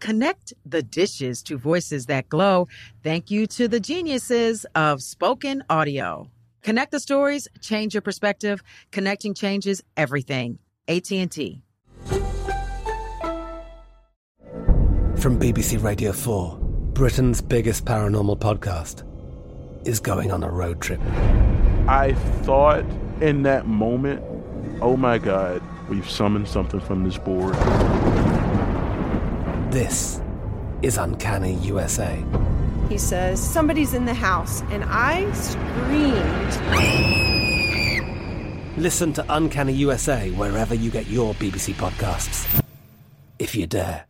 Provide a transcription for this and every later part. Connect the dishes to voices that glow. Thank you to the geniuses of spoken audio. Connect the stories. Change your perspective. Connecting changes everything. AT&T. From BBC Radio 4, Britain's biggest paranormal podcast is going on a road trip. I thought in that moment, oh my God, we've summoned something from this board. This is Uncanny USA. He says, somebody's in the house, and I screamed. Listen to Uncanny USA wherever you get your BBC podcasts, if you dare.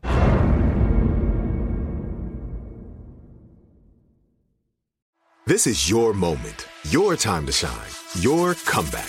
This is your moment, your time to shine, your comeback.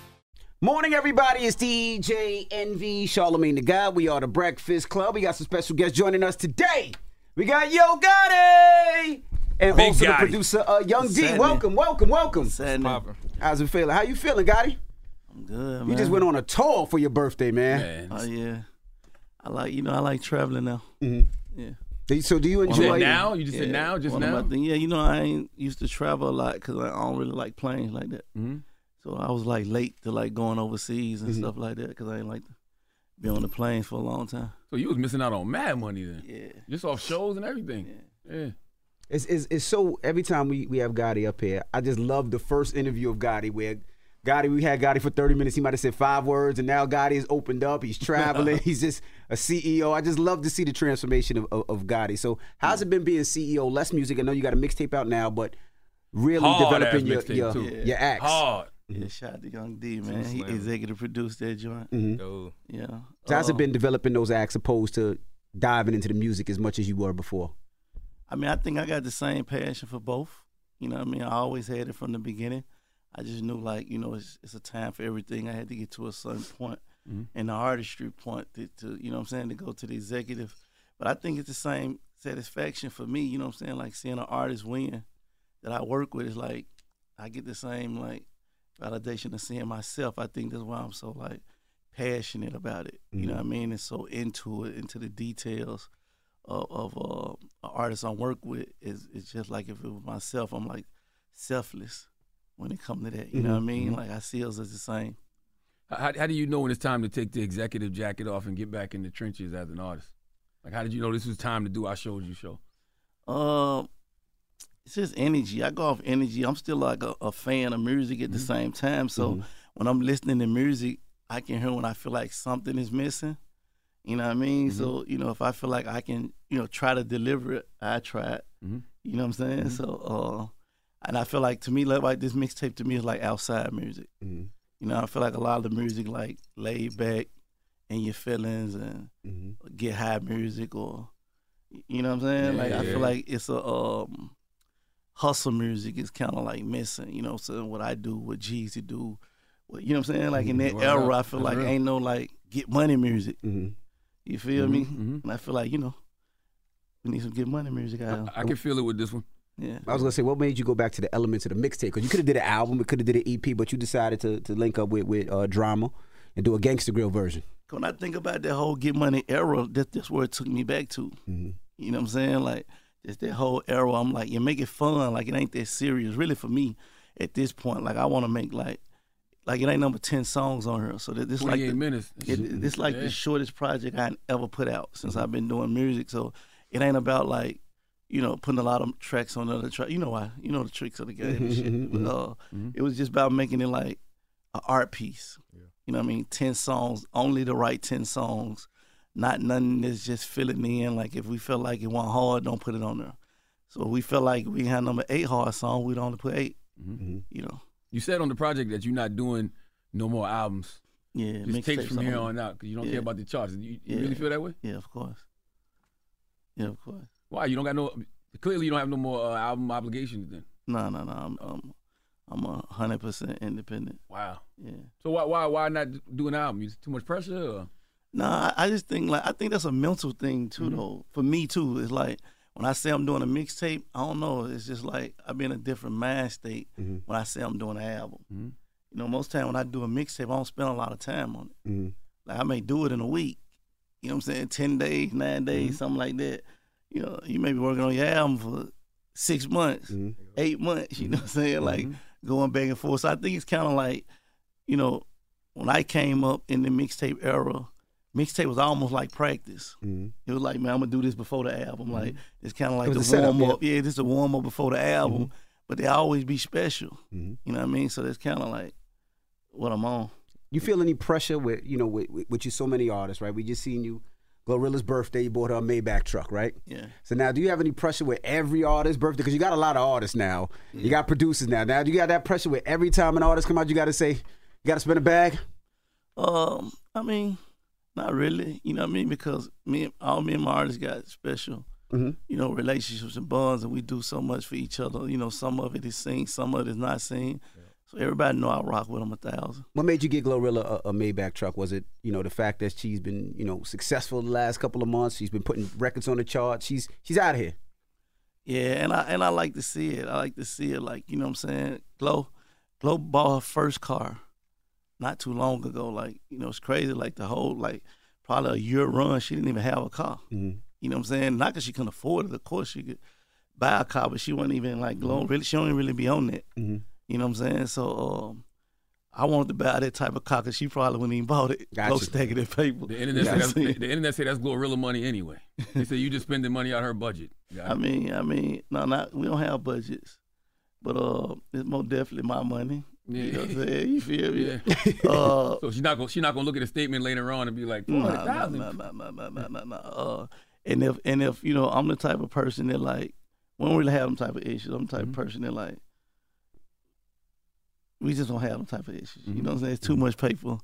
Morning, everybody. It's DJ Envy, Charlamagne Tha God. We are the Breakfast Club. We got some special guests joining us today. We got Yo Gotti and Big also Gotti, the producer, Yung Dee. Welcome. How's it feeling? How you feeling, Gotti? I'm good, man. You just went on a tour for your birthday, man. Oh yeah. I like traveling now. Mm-hmm. Yeah. So do you enjoy it now? You just said now, just one now. Yeah, I ain't used to travel a lot because I don't really like planes like that. Mm-hmm. So I was late to going overseas and stuff like that because I didn't like to be on the planes for a long time. So you was missing out on mad money then? Yeah. Just off shows and everything. Yeah. It's so every time we have Gotti up here, I just love the first interview of Gotti where we had Gotti for 30 minutes. He might have said 5 words, and now Gotti is opened up. He's traveling. He's just a CEO. I just love to see the transformation of Gotti. So how's it been being CEO, less music? I know you got a mixtape out now, but really developing your acts. Hard. Yeah, shout out to Yung Dee, man. He executive produced that joint. Mm-hmm. Yeah. So how's it been developing those acts opposed to diving into the music as much as you were before? I mean, I think I got the same passion for both. You know what I mean? I always had it from the beginning. I just knew, it's a time for everything. I had to get to a certain point in the artistry point to you know what I'm saying, to go to the executive. But I think it's the same satisfaction for me, you know what I'm saying, seeing an artist win that I work with is I get the same, validation of seeing myself. I think that's why I'm so passionate about it. You know what I mean? And so into it, into the details of an artist I work with is just if it was myself. I'm selfless when it comes to that. You know what I mean? Mm-hmm. I see us as the same. How do you know when it's time to take the executive jacket off and get back in the trenches as an artist? How did you know this was time to do our shows you show? It's just energy. I go off energy. I'm still a fan of music at the same time. So when I'm listening to music, I can hear when I feel like something is missing. You know what I mean? Mm-hmm. So, if I feel like I can, try to deliver it, I try it. Mm-hmm. You know what I'm saying? Mm-hmm. So, and I feel like to me, this mixtape to me is outside music. Mm-hmm. I feel like a lot of the music laid back in your feelings and get high music, or you know what I'm saying? Yeah, like I feel like it's a hustle music is kind of like missing. You know what I'm saying? What I do, what Jeezy do, what, you know what I'm saying? Like in that era, I feel like ain't no like get money music. You feel me? And I feel like, you know, we need some get money music out. I can feel it with this one. Yeah. I was gonna say, what made you go back to the elements of the mixtape? Because you could have did an album, it could have did an EP, but you decided to link up with Drama and do a Gangsta Grill version. When I think about that whole Get Money era, that's where it took me back to. You know what I'm saying? Like, it's that whole era. I'm like, you make it fun. Like, it ain't that serious. Really, for me, at this point, like, I want to make, like it ain't number 10 songs on here. So this like minutes. It's like the shortest project I ever put out since I've been doing music. So it ain't about, like, you know, putting a lot of tracks on another track. You know why? You know the tricks of the game and shit. It was just about making it like an art piece. You know what I mean? 10 songs, only the right 10 songs, not nothing that's just filling in. Like, if we felt like it wasn't hard, don't put it on there. So we felt like we had number 8 hard song, we'd only put 8, you know. You said on the project that you're not doing no more albums. Yeah. Just takes from here on out because you don't care about the charts. You really feel that way? Yeah, of course. Yeah, of course. Why? You don't got no, clearly you don't have no more album obligations then. No. I'm 100% independent. Wow. Yeah. So why not do an album? Is it too much pressure? Or? Nah, I just think I think that's a mental thing too though. For me too, it's like when I say I'm doing a mixtape, I don't know. It's just like I've been in a different mind state when I say I'm doing an album. You know, most time when I do a mixtape, I don't spend a lot of time on it. Like I may do it in a week. You know what I'm saying? 10 days, 9 days, something like that. You know, you may be working on your album for 6 months, 8 months. You know what I'm saying? Like. Going back and forth. So I think it's kind of like, you know, when I came up in the mixtape era, mixtape was almost like practice. It was like, man, I'm going to do this before the album. Like, it's kind of like the warm-up. Yeah, this is a warm-up before the album. But they always be special. You know what I mean? So that's kind of like what I'm on. You feel any pressure with, you know, with you so many artists, right? We just seen you, GloRilla's birthday, you bought her a Maybach truck, right? Yeah. So now, do you have any pressure with every artist's birthday? Because you got a lot of artists now. You got producers now. Now, do you got that pressure with every time an artist come out, you got to say, you got to spin a bag? I mean, not really. You know what I mean? Because me and my artists got special, you know, relationships and bonds, and we do so much for each other. You know, some of it is seen, some of it is not seen. So everybody know I rock with them 1,000. What made you get GloRilla a Maybach truck? Was it, you know, the fact that she's been, you know, successful the last couple of months? She's been putting records on the chart. She's out of here. Yeah, and I like to see it. I like to see it. Like, you know what I'm saying? Glo bought her first car not too long ago. Like, you know, it's crazy. Like the whole, like, probably a year run, she didn't even have a car. You know what I'm saying? Not because she couldn't afford it. Of course she could buy a car, but she wasn't even like Glo. Really, she don't even really be on that. You know what I'm saying? So I wanted to buy that type of car because she probably wouldn't even bought it. Gotcha. Low stacking that paper. The internet say that's GloRilla money anyway. They say you just spending money out of her budget. I mean, we don't have budgets, but it's most definitely my money. Yeah. You know what I'm saying? You feel me? Yeah. So she's not gonna look at a statement later on and be like, $400,000. No. And if you know, I'm the type of person that like we don't really have them type of issues. I'm the type of person that like. We just don't have them type of issues. You know what I'm saying? It's too much paper.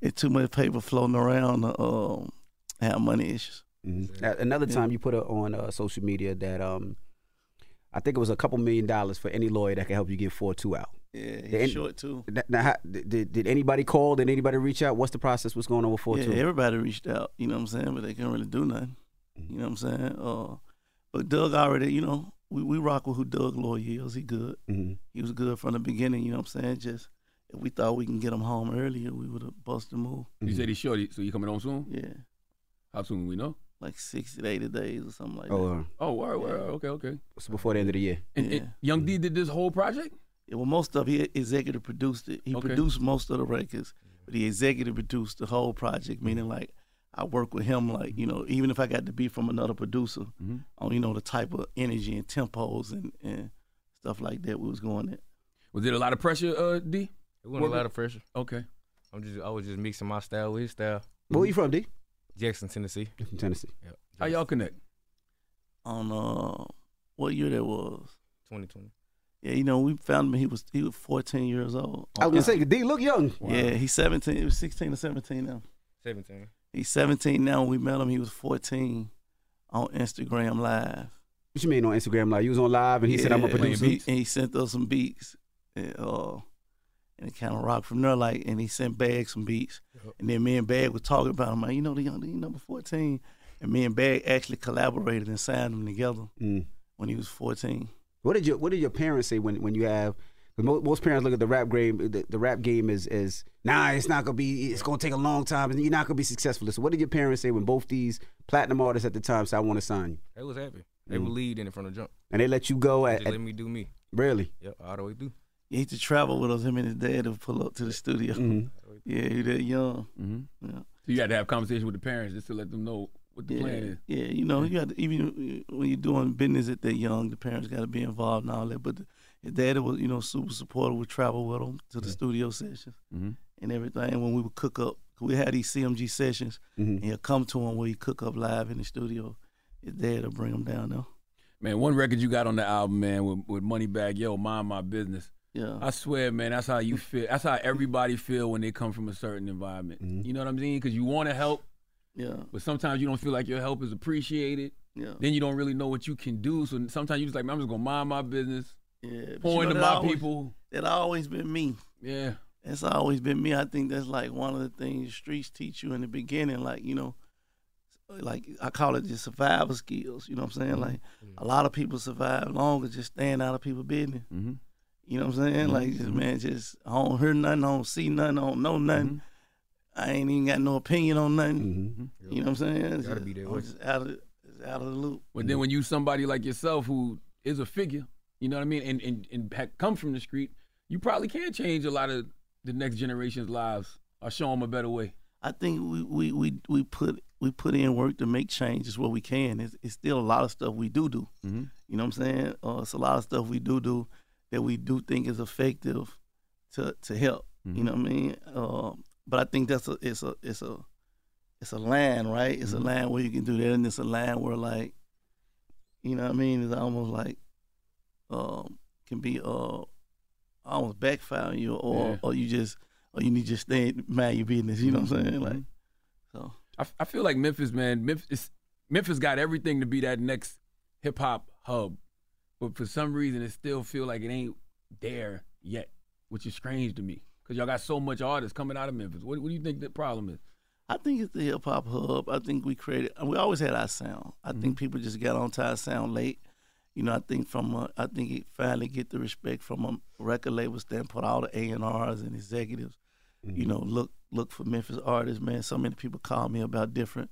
It's too much paper floating around to have money issues. Another time you put it on social media that I think it was a couple $1 million for any lawyer that can help you get 42 out. Yeah, he's short too. Now, did anybody call? Did anybody reach out? What's the process? What's going on with 42? Yeah, everybody reached out, you know what I'm saying? But they couldn't really do nothing. You know what I'm saying? But Doug already, you know, We rock with who Doug Lawyer is. He good. He was good from the beginning, you know what I'm saying? Just if we thought we can get him home earlier, we would have busted the move. You said he's short, so you coming on soon? Yeah. How soon we know? Like 60 to 80 days or something like that. Okay. So before the end of the year. And Yung Dee did this whole project? Yeah, well, most of it, he executive produced it. He produced most of the records, but he executive produced the whole project, meaning like, I work with him, like, you know, even if I got to be from another producer on, you know, the type of energy and tempos and stuff like that we was going at. Was it a lot of pressure, D? It wasn't a lot of pressure. Okay. I was just mixing my style with his style. Where you from, D? Jackson, Tennessee. Yep. How y'all connect? On what year that was? 2020. Yeah, you know, we found him, he was 14 years old. I was gonna say, D look young. Wow. Yeah, he's 17, he was 16 or 17 now. 17. He's 17 now. When we met him, he was 14 on Instagram Live. What you mean on Instagram Live? You was on live and he said, I'm a producer? And he sent us some beats. And it kind of rocked from there, like, and he sent Bag some beats. Yep. And then me and Bag were talking about him, like, you know, the Yung Dee number 14. And me and Bag actually collaborated and signed him together when he was 14. What did your parents say when you have, because most parents look at the rap game, the rap game is nah, it's not going to be, it's going to take a long time, and you're not going to be successful. So what did your parents say when both these platinum artists at the time said, I want to sign you? They was happy. They believed in it from the jump. And they let you go at. They just let me do me. Really? Yep, all the way through. He used to travel with us. Him and his dad would pull up to the studio. Yeah, he that young. Yeah. So you had to have a conversation with the parents just to let them know what the plan is. Yeah, you know, you got to, even when you're doing business at that young, the parents got to be involved and all that. But his dad was, you know, super supportive. Would travel with him to the studio sessions and everything. And when we would cook up, we had these CMG sessions, and he'd come to him where he cook up live in the studio. His dad would bring him down though. Man, one record you got on the album, man, with Moneybag Yo, Mind My Business. Yeah. I swear, man, that's how you feel. That's how everybody feel when they come from a certain environment. You know what I'm saying? Because you want to help, but sometimes you don't feel like your help is appreciated. Then you don't really know what you can do. So sometimes you just like, man, I'm just going to mind my business, pour into my people. That always been me. Yeah. That's always been me. I think that's like one of the things the streets teach you in the beginning. Like, you know, like I call it just survival skills. You know what I'm saying? Like a lot of people survive longer just staying out of people's business. You know what I'm saying? Like, just, man, just I don't hear nothing, I don't see nothing, I don't know nothing. I ain't even got no opinion on nothing. You know what I'm saying? It's gotta be that way. Just out of the loop. But then when you somebody like yourself who is a figure, you know what I mean, and come from the street, you probably can change a lot of the next generation's lives or show them a better way. I think we put in work to make changes where we can. It's still a lot of stuff we do. You know what I'm saying? It's a lot of stuff we do. That we do think is effective to help, you know what I mean. But I think that's it's a line, right? It's a line where you can do that, and it's a line where, like, you know what I mean. It's almost like can be almost backfire on you, or you need to stay mind your business. You know what I'm saying? Like, so I feel like Memphis, man. Memphis got everything to be that next hip hop hub. But for some reason, it still feel like it ain't there yet, which is strange to me. Because y'all got so much artists coming out of Memphis. What do you think the problem is? I think it's the hip-hop hub. I think we always had our sound. I think people just got on to our sound late. You know, I think it finally get the respect from a record label standpoint. All the A&Rs and executives, you know, look for Memphis artists, man. So many people call me about different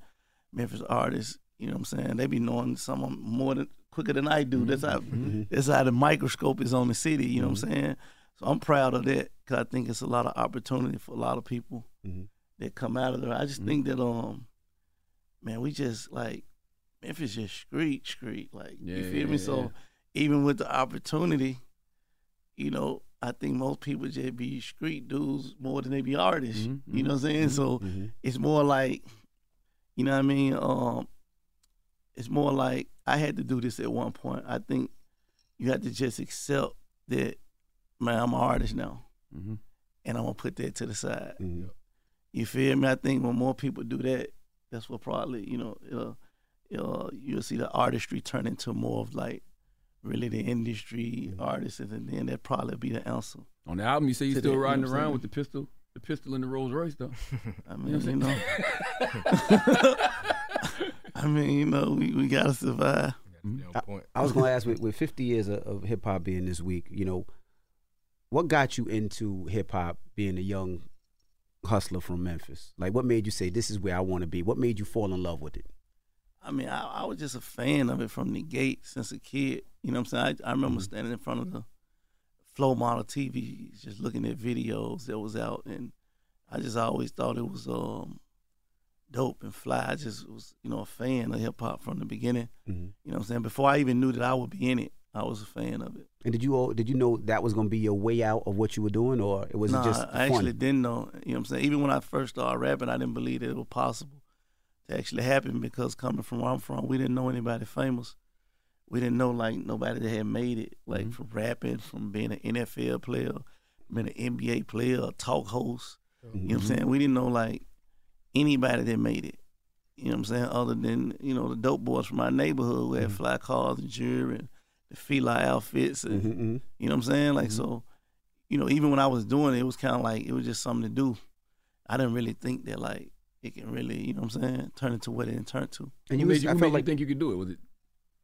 Memphis artists. You know what I'm saying? They be knowing some of them more than... quicker than I do. That's how the microscope is on the city, you know what I'm saying? So I'm proud of that because I think it's a lot of opportunity for a lot of people that come out of there. I just think that, man, we just like, Memphis just street. Like, you feel me? So even with the opportunity, you know, I think most people just be street dudes more than they be artists, you know what I'm saying? So it's more like, you know what I mean? It's more like, I had to do this at one point. I think you have to just accept that, man, I'm an artist now, and I'm going to put that to the side. You feel me? I think when more people do that, that's what probably, you know, you'll see the artistry turn into more of like really the industry artists, and then that probably be the answer. On the album, you say you're still riding around with the pistol and the Rolls Royce, though. I mean, you know. I mean, you know, we got to survive. I was going to ask, with 50 years of hip-hop being this week, you know, what got you into hip-hop being a young hustler from Memphis? Like, what made you say, this is where I want to be? What made you fall in love with it? I mean, I was just a fan of it from the gate since a kid. You know what I'm saying? I remember standing in front of the Flow Model TV, just looking at videos that was out, and I just always thought it was... dope and fly. I just was, you know, a fan of hip hop from the beginning. You know what I'm saying? Before I even knew that I would be in it, I was a fan of it. And did you know that was gonna be your way out of what you were doing, or it was just fun? I actually didn't know. You know what I'm saying? Even when I first started rapping, I didn't believe that it was possible to actually happen, because coming from where I'm from, we didn't know anybody famous. We didn't know like nobody that had made it, like from rapping, from being an NFL player, being an NBA player, a talk host. You know what I'm saying? We didn't know like anybody that made it. You know what I'm saying? Other than, you know, the dope boys from my neighborhood who had fly cars and jewelry and the fila outfits. And, you know what I'm saying? Like, so, you know, even when I was doing it, it was kind of like, it was just something to do. I didn't really think that, like, it can really, you know what I'm saying, turn into what it turned to. And you who made you think you could do it? Was it,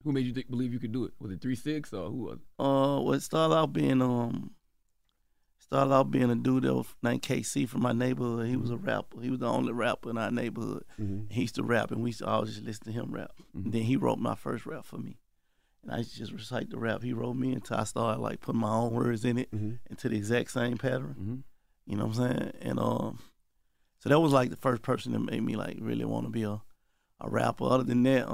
who made you believe you could do it? Was it 3-6 or who was it? Well, it started out being, a dude that was named KC from my neighborhood. He was a rapper. He was the only rapper in our neighborhood. He used to rap, and we used to always just listen to him rap. Then he wrote my first rap for me. And I used to just recite the rap he wrote me until I started, like, putting my own words in it into the exact same pattern. You know what I'm saying? And so that was, like, the first person that made me, like, really want to be a rapper. Other than that,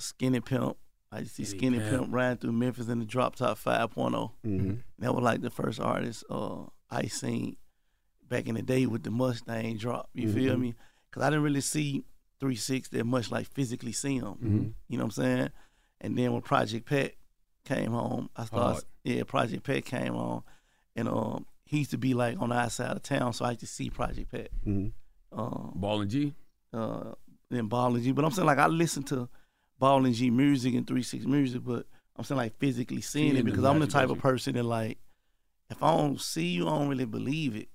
Skinny Pimp. I used to see Skinny Pimp riding through Memphis in the Drop Top 5.0. That was like the first artist I seen back in the day with the Mustang drop. You feel me? Because I didn't really see 3-6 that much, like physically see him. You know what I'm saying? And then when Project Pat came home, I started. Project Pat came on, and he used to be like on the outside of town, so I used to see Project Pat. Ball and G. Then Ball and G, but I'm saying like I listened to Ball and G music and 3-6 music, but I'm saying like physically seeing it because I'm the type of person that like, if I don't see you, I don't really believe it.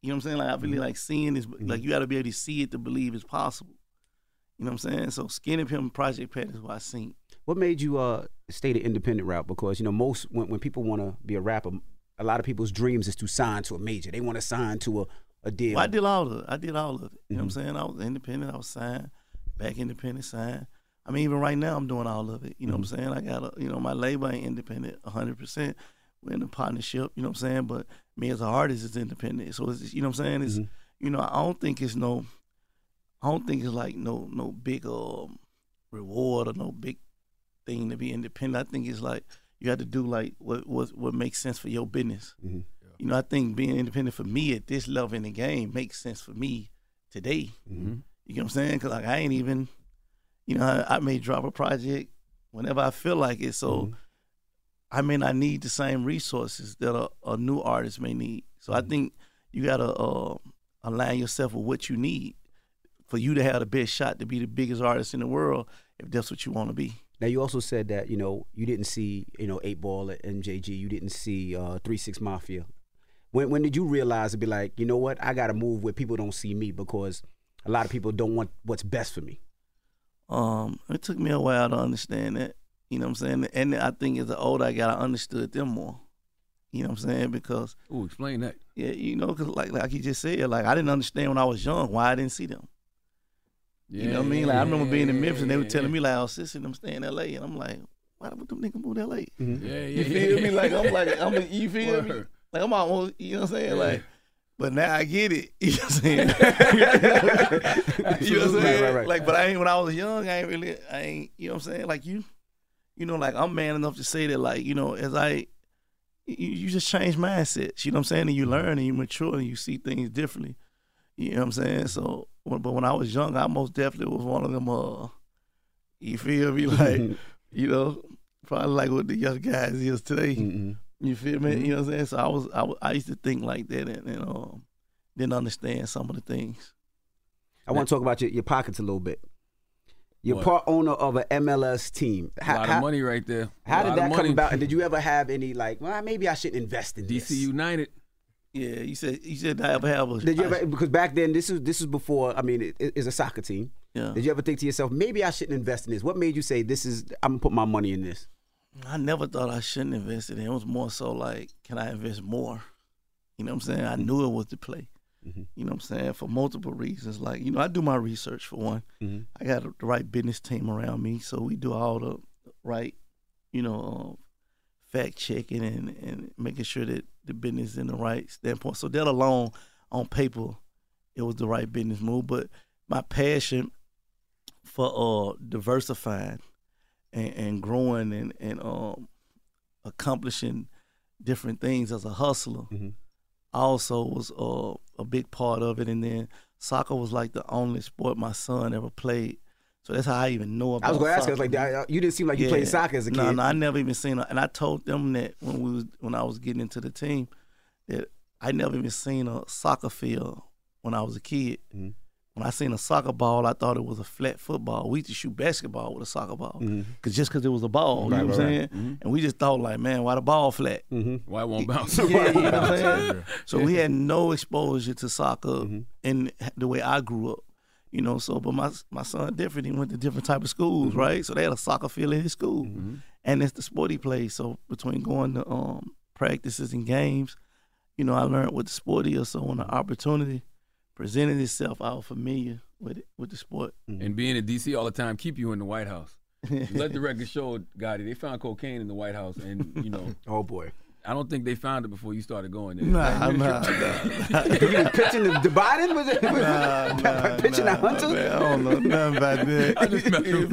You know what I'm saying? Like I really like seeing this, like you gotta be able to see it to believe it's possible. You know what I'm saying? So Skinny Pimp and Project Pat is what I seen. What made you stay the independent route? Because you know most, when people wanna be a rapper, a lot of people's dreams is to sign to a major. They wanna sign to a deal. Well, I did all of it. You know what I'm saying? I was independent, I was signed, back independent, signed. I mean, even right now, I'm doing all of it. You know what I'm saying? I got a, you know, my label ain't independent 100%. We're in a partnership, you know what I'm saying? But me as an artist is independent. So, it's, you know what I'm saying? It's, you know, I don't think it's like no big reward or no big thing to be independent. I think it's like, you have to do like what makes sense for your business. You know, I think being independent for me at this level in the game makes sense for me today. You know what I'm saying? Because like, I ain't even... You know, I may drop a project whenever I feel like it, so I may not need the same resources that a new artist may need. So I think you got to align yourself with what you need for you to have the best shot to be the biggest artist in the world if that's what you want to be. Now, you also said that, you know, you didn't see, you know, 8 Ball at MJG. You didn't see 3-6 Mafia. When did you realize to be like, you know what, I got to move where people don't see me because a lot of people don't want what's best for me? It took me a while to understand that, you know what I'm saying? And I think as the older I got, I understood them more, you know what I'm saying? Because... Ooh, explain that. Yeah, you know, because like you just said, like I didn't understand when I was young why I didn't see them. Yeah, you know what I mean? Like I remember being in Memphis and they were telling me like, oh, sis and them stay in L.A. And I'm like, why would them niggas move to L.A.? You feel me? Like, I'm you feel me? Like I'm almost, you know what I'm saying? Like... But now I get it. You know what I'm saying? You know what I'm saying? Right. Like, but I ain't, when I was young, I ain't, you know what I'm saying? Like you know, like I'm man enough to say that, like, you know, as you just change mindsets, you know what I'm saying? And you learn and you mature and you see things differently. You know what I'm saying? So, but when I was young, I most definitely was one of them, you feel me? Like, you know, probably like what the young guys is today. You feel me? You know what I'm saying? So I used to think like that and didn't understand some of the things. I want to talk about your pockets a little bit. You're part owner of an MLS team. A lot of money right there. How did that come about? And did you ever have any like, well, maybe I shouldn't invest in DC this? United. Yeah, you said I ever have a... Did you ever, because back then, this is before, I mean, it's a soccer team. Yeah. Did you ever think to yourself, maybe I shouldn't invest in this? What made you say, I'm going to put my money in this? I never thought I shouldn't invest in it. It was more so like, can I invest more? You know what I'm saying? I knew it was the play. You know what I'm saying? For multiple reasons. Like, you know, I do my research for one. I got the right business team around me, so we do all the right, you know, fact checking and making sure that the business is in the right standpoint. So that alone, on paper, it was the right business move. But my passion for diversifying and growing and accomplishing different things as a hustler also was a big part of it. And then soccer was like the only sport my son ever played. So that's how I even know about it. I was going to ask, you didn't seem like you played soccer as a kid. No, I never even seen it. And I told them that when I was getting into the team, that I never even seen a soccer field when I was a kid. Mm-hmm. When I seen a soccer ball, I thought it was a flat football. We used to shoot basketball with a soccer ball, because it was a ball. Right, you know what I'm saying? Right. Mm-hmm. And we just thought like, man, why the ball flat? Mm-hmm. Why it won't bounce? Yeah, you know what I'm saying? So we had no exposure to soccer in the way I grew up. You know, so but my son different. He went to different type of schools, right? So they had a soccer field in his school, and it's the sport he plays. So between going to practices and games, you know, I learned what the sport is. So when the opportunity presented itself, I was familiar with the sport. And being in D.C. all the time keep you in the White House. Let the record show, Gotti, they found cocaine in the White House, and you know, oh boy. I don't think they found it before you started going there. Nah. You pitching the Biden? Was it pitching the Hunter? Man, I don't know nothing about that. I just messed with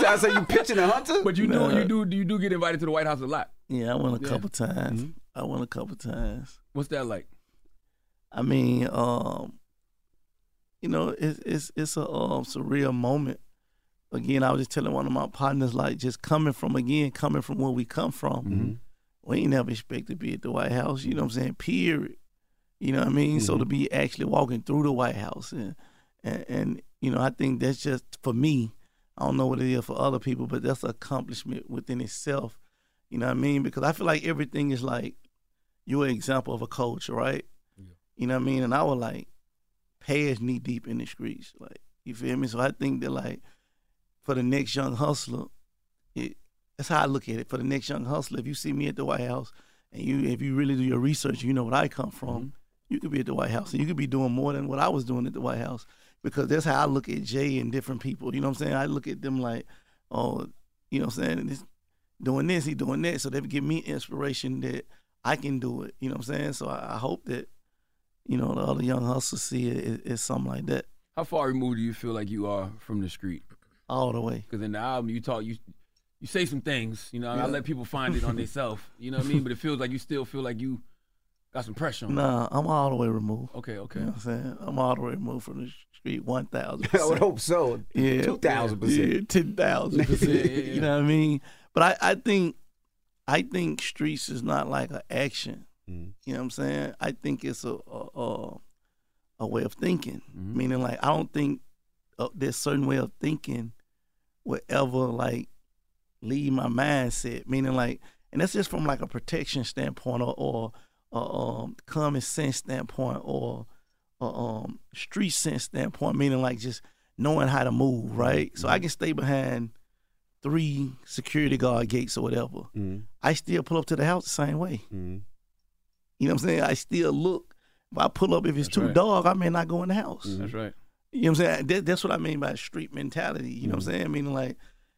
you. I say you pitching the Hunter? But you do get invited to the White House a lot. Yeah, I went a couple times. Mm-hmm. I went a couple times. What's that like? I mean, you know, it's a surreal moment. Again, I was just telling one of my partners, like, just coming from where we come from. Mm-hmm. We ain't never expected to be at the White House, you know what I'm saying, period. You know what I mean? Mm-hmm. So to be actually walking through the White House and you know, I think that's just, for me, I don't know what it is for other people, but that's an accomplishment within itself, you know what I mean? Because I feel like everything is like, you're an example of a culture, right? Yeah. You know what I mean? And I was like, past knee deep in the streets, like, you feel me? So I think that like, for the next young hustler, that's how I look at it. For the next young hustler, if you see me at the White House, and if you really do your research, you know what I come from, you could be at the White House, and you could be doing more than what I was doing at the White House, because that's how I look at Jay and different people, you know what I'm saying? I look at them like, oh, you know what I'm saying, and doing this, he doing that, so they give me inspiration that I can do it, you know what I'm saying? So I hope that, you know, the other young hustlers see it as something like that. How far removed do you feel like you are from the street? All the way. Because in the album, you talk, you say some things, you know, I let people find it on themselves, you know what I mean? But it feels like you still feel like you got some pressure on Nah, I'm all the way removed. Okay. You know what I'm saying? I'm all the way removed from the street 1,000%. I would hope so. Yeah. 2,000%. Yeah, 10,000%. You know what I mean? But I think streets is not like an action. Mm-hmm. You know what I'm saying? I think it's a way of thinking. Mm-hmm. Meaning like, I don't think there's certain way of thinking whatever like leave my mindset, meaning like, and that's just from like a protection standpoint or common sense standpoint or street sense standpoint, meaning like just knowing how to move, right? So I can stay behind 3 security guard gates or whatever. Mm-hmm. I still pull up to the house the same way. Mm-hmm. You know what I'm saying? I still look. If I pull up, if it's too dark, I may not go in the house. Mm-hmm. That's right. You know what I'm saying? That's what I mean by street mentality. You know what I'm saying? I mean, like,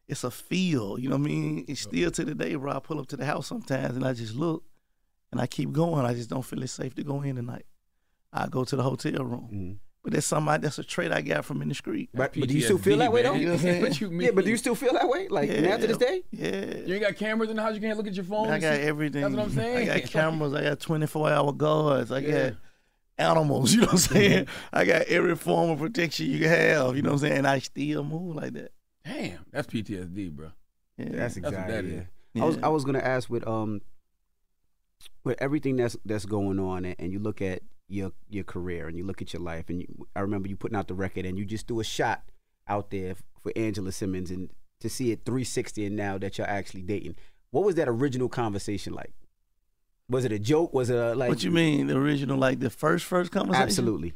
it's a feel. You know what I mean? It's still to the day where I pull up to the house sometimes and I just look and I keep going. I just don't feel it's safe to go in tonight. I go to the hotel room. Mm-hmm. But that's a trait I got from in the street. But do you still feel that way, though? You know what I'm saying? What you mean? Yeah, but do you still feel that way? Like, now to this day? Yeah. You ain't got cameras in the house? You can't look at your phone? I got everything. That's what I'm saying. I got cameras. I got 24-hour guards. I got animals, you know what I'm saying? I got every form of protection you can have, you know what I'm saying? And I still move like that. Damn, that's PTSD, bro. Yeah, that's exactly what that is. Yeah. I was gonna ask with everything that's going on, and you look at your career and you look at your life, and I remember you putting out the record and you just threw a shot out there for Angela Simmons, and to see it 360 and now that you're actually dating. What was that original conversation like? Was it a joke? Was it like? What you mean, the original, like the first conversation? Absolutely.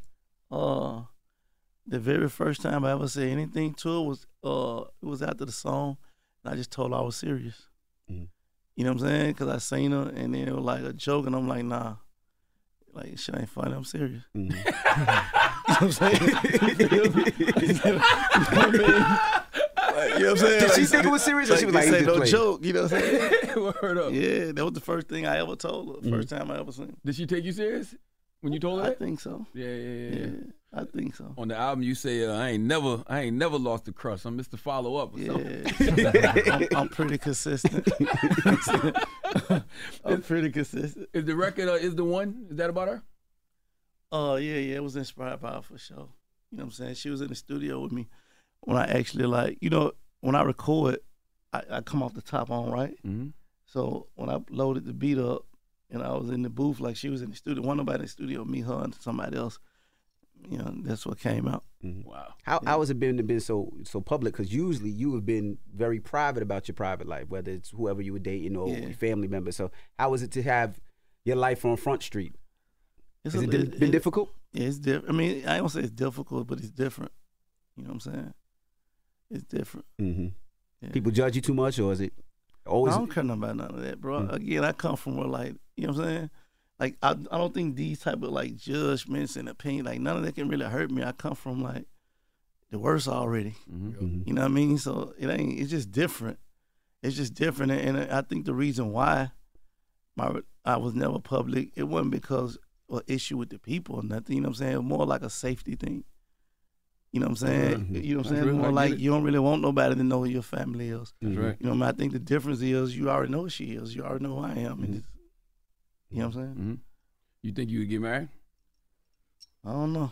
The very first time I ever said anything to her was it was after the song, and I just told her I was serious. Mm-hmm. You know what I'm saying? Because I seen her, and then it was like a joke, and I'm like, nah, like shit ain't funny. I'm serious. Mm-hmm. You know what I'm saying? You know what I'm saying? Did she think it was serious? Or she was like, "This ain't no joke." You know what I'm saying? Word up. Yeah, that was the first thing I ever told her. First time I ever seen. Did she take you serious when you told her? I think so. Yeah. I think so. On the album, you say, "I ain't never lost the crust. I missed the follow up." Or something. I'm pretty consistent. I'm pretty consistent. Is the record is the one? Is that about her? Yeah. It was inspired by her for sure. You know what I'm saying? She was in the studio with me. When I actually like, you know, when I record, I come off the top on, right? Mm-hmm. So when I loaded the beat up, You know, I was in the booth like she was in the studio. Wasn't nobody in the studio, me, her, and somebody else. You know, that's what came out. Mm-hmm. Wow. How has it been so public? Because usually you have been very private about your private life, whether it's whoever you were dating or your family member. So how is it to have your life on Front Street? Has it been difficult? Yeah, it's different. I mean, I don't say it's difficult, but it's different. You know what I'm saying? It's different. Mm-hmm. Yeah. People judge you too much, or is it always? I don't care about none of that, bro. Mm-hmm. Again, I come from where, like, you know what I'm saying? Like, I don't think these type of, like, judgments and opinion, like, none of that can really hurt me. I come from, like, the worst already. Mm-hmm. You know what I mean? So it's just different. It's just different. And I think the reason why I was never public, it wasn't because of an issue with the people or nothing. You know what I'm saying? It was more like a safety thing. You know what I'm saying? Mm-hmm. You know what I'm saying? Really, more like you don't really want nobody to know who your family is. That's right. You know what I mean? I think the difference is you already know who she is. You already know who I am. Mm-hmm. And you know what I'm saying? Mm-hmm. You think you would get married? I don't know.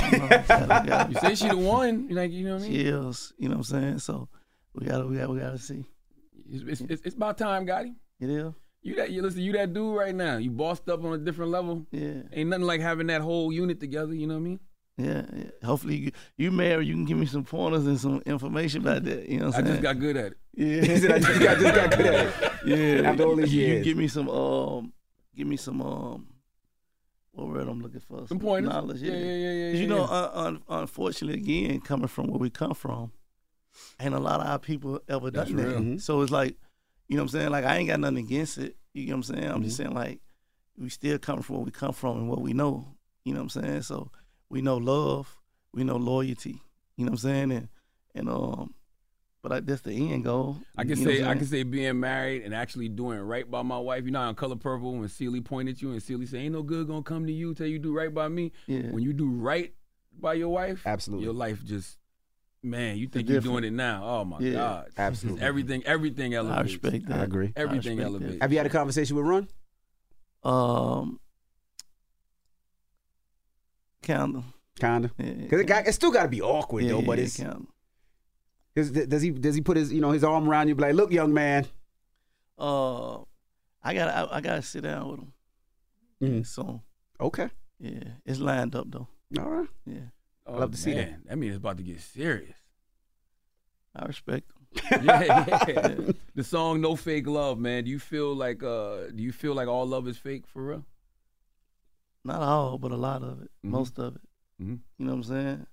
You say she the one, like, you know what I mean? She is, you know what I'm saying? So we gotta see. It's about time, Gotti. It is. You that dude right now. You bossed up on a different level. Yeah. Ain't nothing like having that whole unit together. You know what I mean? Yeah. Hopefully you married. You can give me some pointers and some information about that. You know what I'm saying? I just got good at it. Yeah. He said, I just got good at it. Yeah. After all these years. You give me some. What word I'm looking for? Some pointers. Knowledge, yeah. You know, unfortunately, again, coming from where we come from, ain't a lot of our people ever done that. Mm-hmm. So it's like, you know what I'm saying? Like, I ain't got nothing against it. You know what I'm saying? I'm just saying, like, we still coming from where we come from and what we know. You know what I'm saying? So we know love, we know loyalty. You know what I'm saying? But that's the end goal. I can say being married and actually doing right by my wife. You know, on Color Purple, when Celie pointed at you and Celie said, "Ain't no good gonna come to you till you do right by me." Yeah. When you do right by your wife, absolutely, your life just, man, you think you're doing it now. Oh my God, absolutely, everything elevates. I respect that. I agree. Everything elevates. Have you had a conversation with Ron? Kinda. Because it still got to be awkward though. But it's. Kinda. Does he put his his arm around you and be like, "Look, young man, I gotta sit down with him." Mm-hmm. So okay, yeah, it's lined up though. All right, yeah, I love to see that. That means it's about to get serious. I respect him. Yeah. The song "No Fake Love," man. Do you feel like all love is fake for real? Not all, but a lot of it, most of it. Mm-hmm. You know what I'm saying?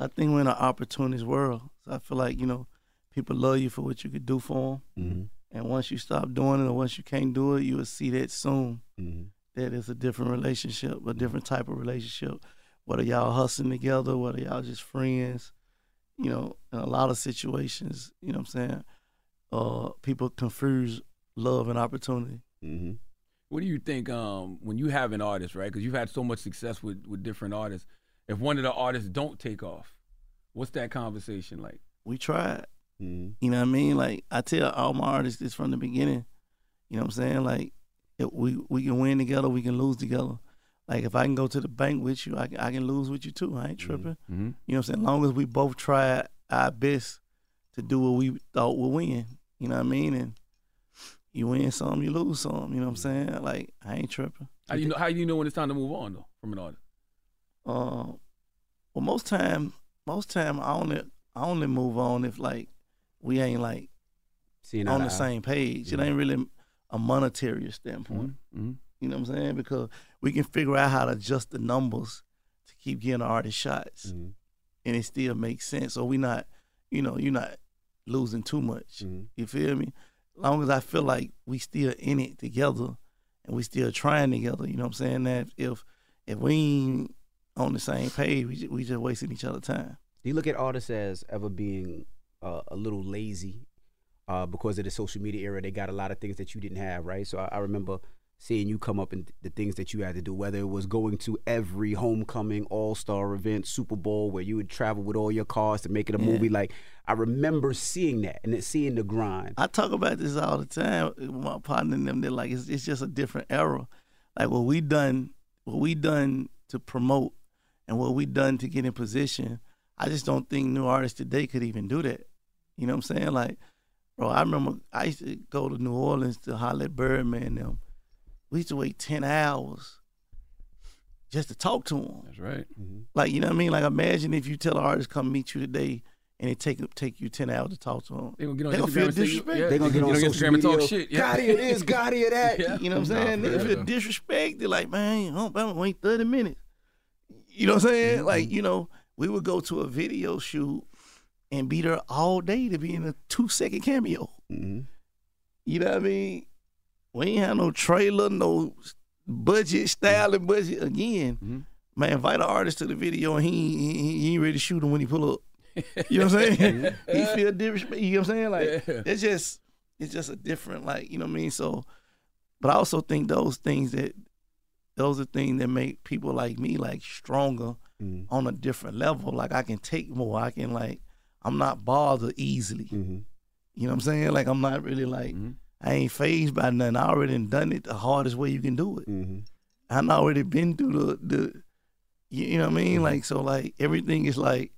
I think we're in an opportunist world. So I feel like, people love you for what you could do for them. Mm-hmm. And once you stop doing it or once you can't do it, you will see that soon. Mm-hmm. That it's a different relationship, a different type of relationship. Whether y'all hustling together, whether y'all just friends, in a lot of situations, you know what I'm saying, people confuse love and opportunity. Mm-hmm. What do you think when you have an artist, right? Because you've had so much success with different artists. If one of the artists don't take off, what's that conversation like? We tried. Mm-hmm. You know what I mean? Like, I tell all my artists this from the beginning. You know what I'm saying? Like, we can win together, we can lose together. Like, if I can go to the bank with you, I can lose with you too. I ain't tripping. Mm-hmm. You know what I'm saying? As long as we both tried our best to do what we thought would win. You know what I mean? And you win some, you lose some. You know what I'm saying? Like, I ain't tripping. How do you know when it's time to move on, though, from an artist? Well, most time I only move on if like we ain't like on the same page. Yeah. It ain't really a monetary standpoint. Mm-hmm. You know what I'm saying? Because we can figure out how to adjust the numbers to keep getting the artist shots, and it still makes sense. So we not, you're not losing too much. Mm-hmm. You feel me? As long as I feel like we still in it together and we still trying together. You know what I'm saying? That if we ain't on the same page, we just wasting each other's time. Do you look at artists as ever being a little lazy because of the social media era? They got a lot of things that you didn't have, right? So I remember seeing you come up and the things that you had to do, whether it was going to every homecoming, all-star event, Super Bowl, where you would travel with all your cars to make it a movie. Like, I remember seeing that and seeing the grind. I talk about this all the time with my partner and them. They're like, it's just a different era. Like, what we done to promote and what we done to get in position, I just don't think new artists today could even do that. You know what I'm saying? Like, bro, I remember I used to go to New Orleans to holler at Birdman and them. We used to wait 10 hours just to talk to them. That's right. Mm-hmm. Like, you know what I mean? Like, imagine if you tell an artist, come meet you today, and it take you 10 hours to talk to them. They're going to feel disrespect. Yeah. They're going to get on social media and talk shit. Yeah. Gotti it is, Gotti it that. Yeah. You know what I'm saying? They're feel disrespected. Like, man, I'm going to wait 30 minutes. You know what I'm saying? Mm-hmm. Like, you know, we would go to a video shoot and be there all day to be in a 2-second cameo. Mm-hmm. You know what I mean? We ain't have no trailer, no budget, styling budget. Again, man, invite an artist to the video and he ain't ready to shoot him when he pull up. You know what I'm saying? He feel different. You know what I'm saying? Like, it's just a different, like, you know what I mean? So, but I also think those are things that make people like me, like, stronger on a different level. Like, I can take more. I can, like, I'm not bothered easily. Mm-hmm. You know what I'm saying? Like, I'm not really, like, I ain't phased by nothing. I already done it the hardest way you can do it. Mm-hmm. I've already been through the you know what I mean? Like, so, like, everything is, like,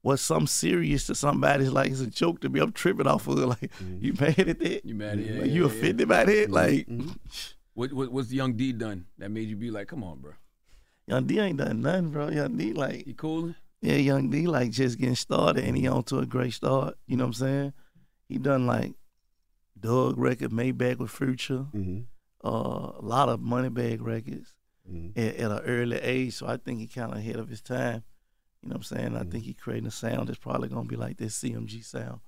what's something serious to somebody's like, it's a joke to me. I'm tripping off of it. Like, you mad at that? You mad at it? Like, you offended by that? Like, what's Yung Dee done that made you be like, come on, bro? Yung Dee ain't done nothing, bro. Yung Dee, like, you cool? Yeah, Yung Dee, like, just getting started, and he on to a great start. You know what I'm saying? He done, like, Dugg record, Maybach with Future, a lot of Moneybag records at an early age. So I think he kind of ahead of his time. You know what I'm saying? I think he creating a sound that's probably gonna be like this CMG sound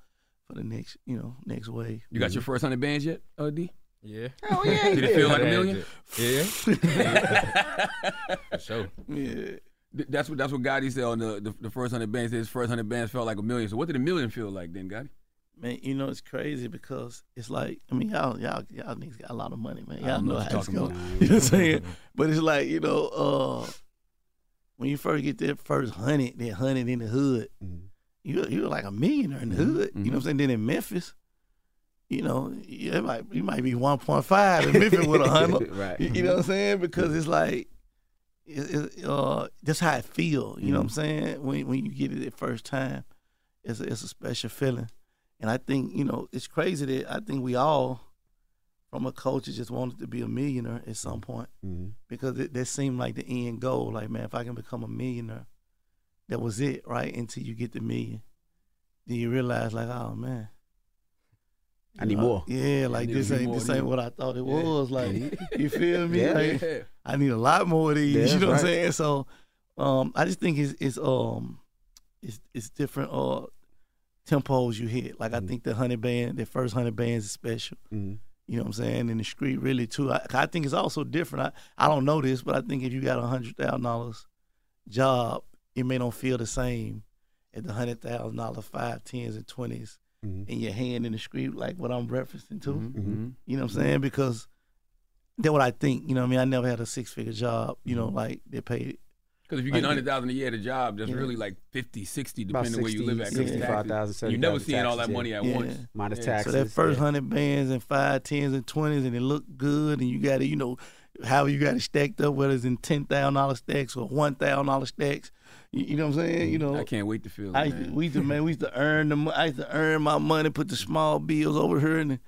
for the next, you know, next wave. You got your first 100 bands yet, D? Yeah. Oh yeah. Did it feel like a million? Yeah. For sure. Yeah. That's what Gotti said on the first 100 bands. His first 100 bands felt like a million. So what did a million feel like then, Gotti? Man, you know, it's crazy because it's like, I mean, y'all niggas got a lot of money, man. Y'all know how it's going. You know what I'm saying? But it's like, you know, when you first get that first 100, that 100 in the hood, you're like a millionaire in the hood. You know what I'm saying? Then in Memphis, you know, you might be 1.5 in Memphis with 100. Right. You know what I'm saying? Because it's like, that's how it feel. You know what I'm saying? When you get it the first time, it's a special feeling. And I think, you know, it's crazy that I think we all, from a culture, just wanted to be a millionaire at some point because that seemed like the end goal. Like, man, if I can become a millionaire, that was it, right? Until you get the million. Then you realize, like, oh, man. I need more. Yeah, like, this ain't what I thought it was. Like, you feel me? Yeah. Like, I need a lot more of these, you know what I'm saying? So I just think it's different tempos you hit. Like, I think the first 100 bands is special. You know what I'm saying? In the street, really, too. I think it's also different. I don't know this, but I think if you got a $100,000 job, it may not feel the same as the $100,000 five, tens, and twenties in your hand in the street, like what I'm referencing to. You know what I'm saying? Because that's what I think. You know what I mean? I never had a six-figure job, you know, like they paid. Because if you get like $100,000 a year at a job, that's really like 50, 60, depending on where you live at. 65,000, you never seeing all that money at once. Minus taxes. So that first 100 bands and five, tens, and twenties, and it looked good, and you got it, you know, how you got it stacked up, whether it's in $10,000 stacks or $1,000 stacks. You know what I'm saying? You know, I can't wait to feel it, man. We used to earn the money. I used to earn my money, put the small bills over here, and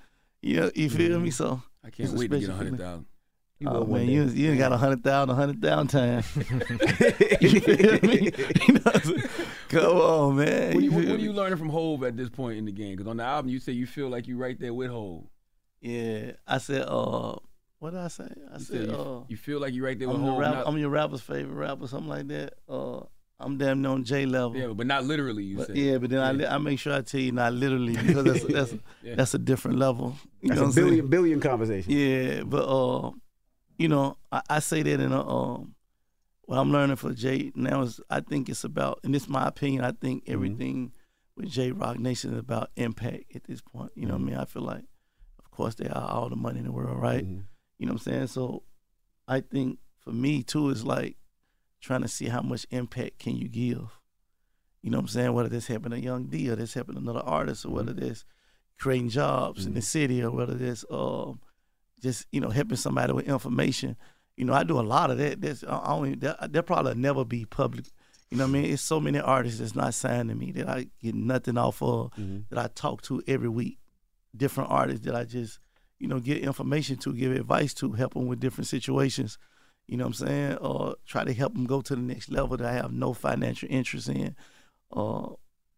you feel me? So I can't wait to get $100,000. Oh, man, you got 100,000 time. You feel me? You know what I'm saying? Come on, man. What are you learning from Hov at this point in the game? Because on the album, you say you feel like you're right there with Hov. Yeah, I said, what did I say? You feel like you're right there with Hov. I'm your rapper's favorite rapper, something like that. I'm damn near on J level. Yeah, but not literally, you said. Yeah, but then I make sure I tell you not literally because that's a different level. That's a billion conversation. Yeah, but... You know, I say that in what I'm learning for Jay now is I think it's about, and this is my opinion, I think everything with Jay Rock Nation is about impact at this point. You know what I mean? I feel like, of course, they are all the money in the world, right? You know what I'm saying? So I think for me, too, is like trying to see how much impact can you give. You know what I'm saying? Whether this happened to Yung Dee or this happened to another artist or whether that's creating jobs in the city or whether that's... just, you know, helping somebody with information. You know, I do a lot of that. That probably never be public. You know what I mean? It's so many artists that's not signed to me that I get nothing off of, that I talk to every week. Different artists that I just you know, get information to, give advice to, help them with different situations, you know what I'm saying, or try to help them go to the next level that I have no financial interest in.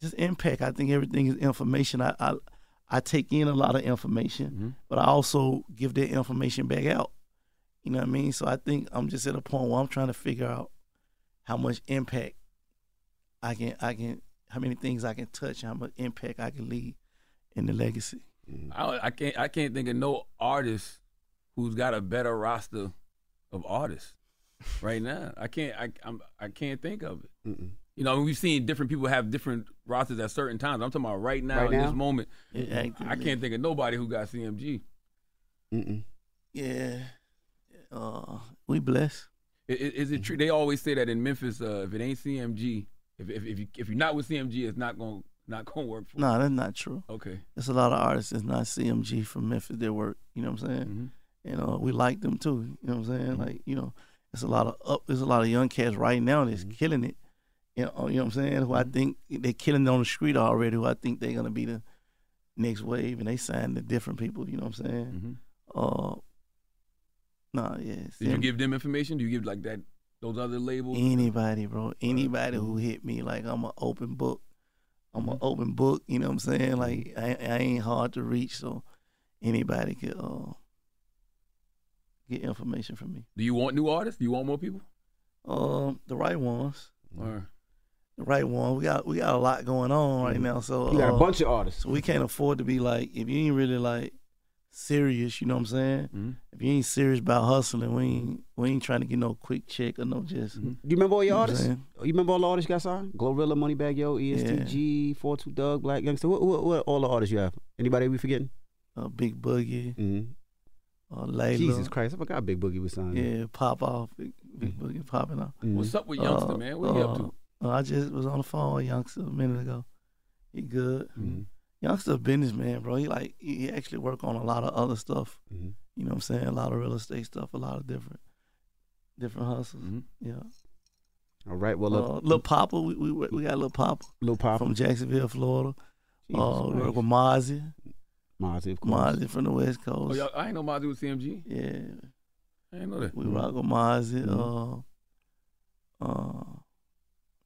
Just impact. I think everything is information. I take in a lot of information, but I also give that information back out. You know what I mean? So I think I'm just at a point where I'm trying to figure out how much impact I can, how many things I can touch, how much impact I can leave in the legacy. I can't think of no artist who's got a better roster of artists right now. I can't think of it. You know, we've seen different people have different rosters at certain times. I'm talking about right now? This moment. Yeah, I can't think of nobody who got CMG. Yeah, we blessed. Is it true? They always say that in Memphis, if it ain't CMG, if you're not with CMG, it's not gonna work for you. No, that's not true. Okay. There's a lot of artists that's not CMG from Memphis that work, you know what I'm saying? And we like them too, you know what I'm saying? Like, you know, there's a lot of young cats right now that's killing it. You know what I'm saying? Who I think they're killing it on the street already, who I think they're gonna be the next wave, and they signed to different people, you know what I'm saying? Yes. Did you give them information? Do you give like that those other labels? Anybody, bro. Anybody who hit me, like I'm an open book. You know what I'm saying? Like I ain't hard to reach, so anybody could get information from me. Do you want new artists? Do you want more people? The right ones. The right one. We got a lot going on right now, so you got a bunch of artists. So we can't afford to be like, if you ain't really like serious, you know what I'm saying? If you ain't serious about hustling, we ain't trying to get no quick check or no just. Do you remember all your artists? You remember all the artists you got signed? GloRilla, Moneybag Yo, ESTG, 42 Dugg, Black Youngster. What all the artists you have? Anybody we forgetting? Big Boogie. Layla. Jesus Christ, I forgot Big Boogie was signed. Yeah, Pop Off. Big Boogie popping off. What's up with Youngster, man? What are you up to? I just was on the phone with Youngster a minute ago. He good. Youngster a businessman, bro. He actually work on a lot of other stuff. You know what I'm saying? A lot of real estate stuff, a lot of different hustles. Yeah. All right. Well, Lil Papa, we got Lil Papa from Jacksonville, Florida. We work with Mozzy, of course. Mozzy from the West Coast. Oh, I ain't know Mozzy was CMG. Yeah. I ain't know that. We rock with Mozzy.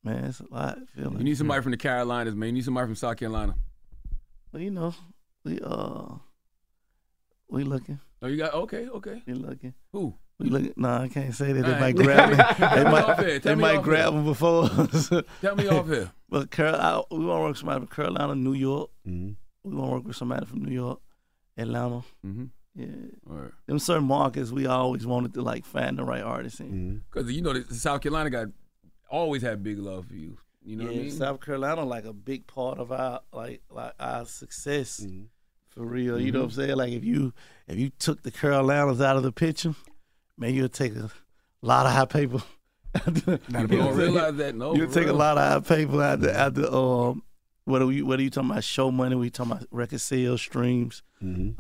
Man, it's a lot. You need somebody from the Carolinas, man. You need somebody from South Carolina. Well, you know, we looking. Oh, you got okay. We looking. Who? We looking. Nah, I can't say that. They might grab me. They might grab them before us. Tell me off here. But we want to work with somebody from Carolina, New York. We want to work with somebody from New York, Atlanta. Yeah. All right. Them certain markets we always wanted to like find the right artists in. Because you know, the South Carolina guy always had big love for you. You know what I mean? South Carolina like a big part of our like our success for real. You know what I'm saying? Like if you took the Carolinas out of the picture, man, you'll take a lot of high people. You'll take a lot of high people out the what are you talking about? Show money? We talking about record sales, streams.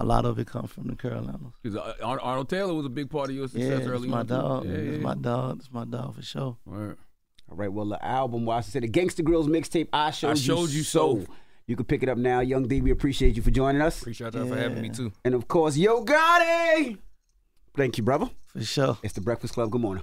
A lot of it comes from the Carolinas. Because Arnold Taylor was a big part of your success early on. It's my dog for sure. Right. All right, well, the album, I said the Gangsta Grills mixtape, I Showed You So. You can pick it up now. Yung Dee, we appreciate you for joining us. Appreciate y'all for having me, too. And, of course, Yo Gotti! Thank you, brother. For sure. It's The Breakfast Club. Good morning.